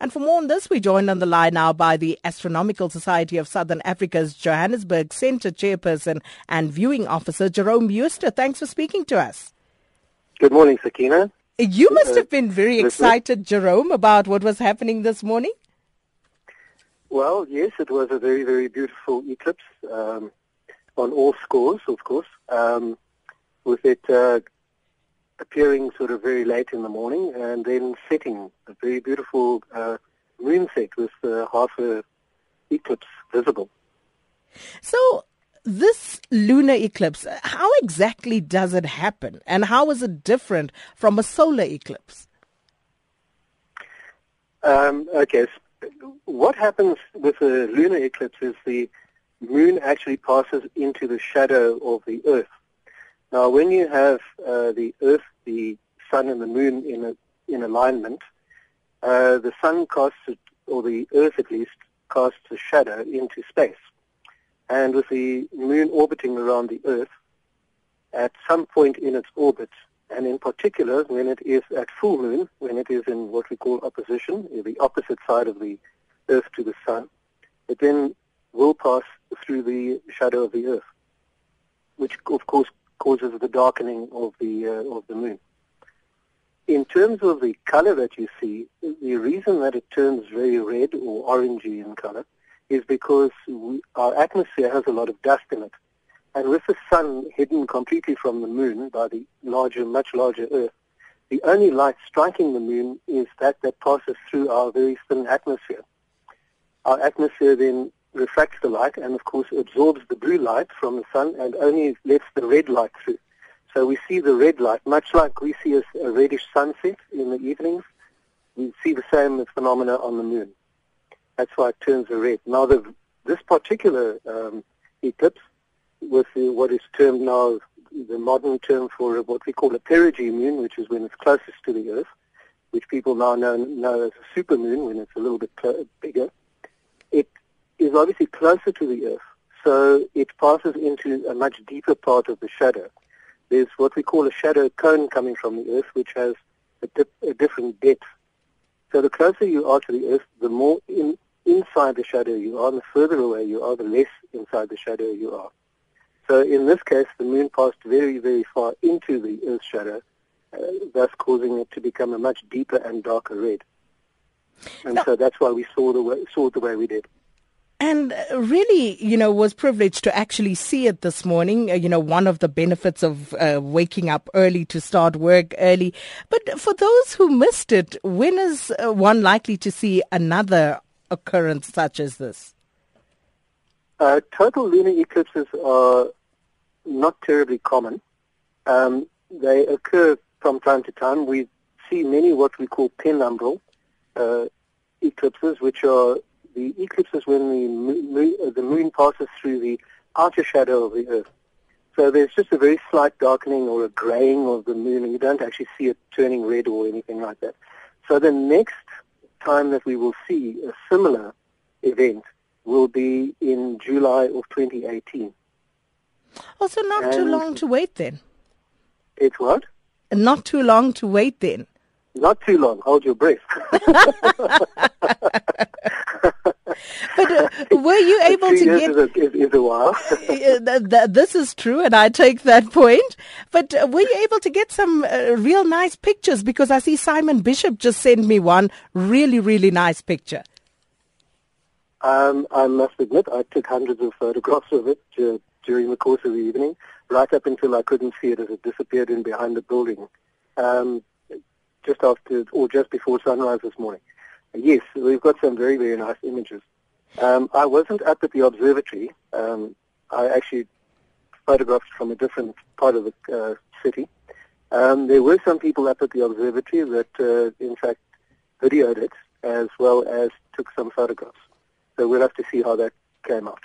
And for more on this, we're joined on the line now by the Astronomical Society of Southern Africa's Johannesburg Centre Chairperson and Viewing Officer, Jerome Euster. Thanks for speaking to us. Good morning, Sakina. You must have been very excited, Jerome, about what was happening this morning. Well, yes, it was a very, very beautiful eclipse on all scores, of course, with it appearing sort of very late in the morning and then setting a very beautiful moon set with half an eclipse visible. So this lunar eclipse, how exactly does it happen, and how is it different from a solar eclipse? Okay, what happens with a lunar eclipse is the moon actually passes into the shadow of the Earth. Now, when you have the Earth, the Sun, and the Moon in alignment, the Sun casts, or the Earth at least, casts a shadow into space. And with the moon orbiting around the Earth, at some point in its orbit, and in particular when it is at full moon, when it is in what we call opposition, the opposite side of the Earth to the Sun, it then will pass through the shadow of the Earth, which of course causes the darkening of the moon. In terms of the color that you see, the reason that it turns very red or orangey in color is because our atmosphere has a lot of dust in it. And with the Sun hidden completely from the Moon by the larger, much larger Earth, the only light striking the Moon is that passes through our very thin atmosphere. Our atmosphere then refracts the light and, of course, absorbs the blue light from the Sun and only lets the red light through. So we see the red light, much like we see a reddish sunset in the evenings. We see the same phenomena on the Moon. That's why it turns red. Now, this particular eclipse, with what is termed now the modern term for what we call a perigee moon, which is when it's closest to the Earth, which people now know as a supermoon when it's a little bit bigger, it is obviously closer to the Earth, so it passes into a much deeper part of the shadow. There's what we call a shadow cone coming from the Earth, which has a different depth. So the closer you are to the Earth, the more inside the shadow you are, and the further away you are, the less inside the shadow you are. So in this case, the moon passed very, very far into the Earth's shadow, thus causing it to become a much deeper and darker red. And so that's why we saw it the way we did. And really, was privileged to actually see it this morning. One of the benefits of waking up early to start work early. But for those who missed it, when is one likely to see another occurrence such as this? Total lunar eclipses are not terribly common. They occur from time to time. We see many what we call penumbral eclipses, which are the eclipses when the moon passes through the outer shadow of the Earth. So there's just a very slight darkening or a graying of the moon, and you don't actually see it turning red or anything like that. So the next time that we will see a similar event will be in July of 2018. Oh, so not too long to wait then. It's what? Not too long to wait then. Not too long. Hold your breath. But were you able to get... Is a while. This is true, and I take that point. But were you able to get some real nice pictures? Because I see Simon Bishop just sent me one really, really nice picture. I must admit, I took hundreds of photographs of it during the course of the evening, right up until I couldn't see it as it disappeared in behind the building, just before sunrise this morning. Yes, we've got some very, very nice images. I wasn't up at the observatory. I actually photographed from a different part of the city. There were some people up at the observatory that, in fact, videoed it as well as took some photographs. So we'll have to see how that came out.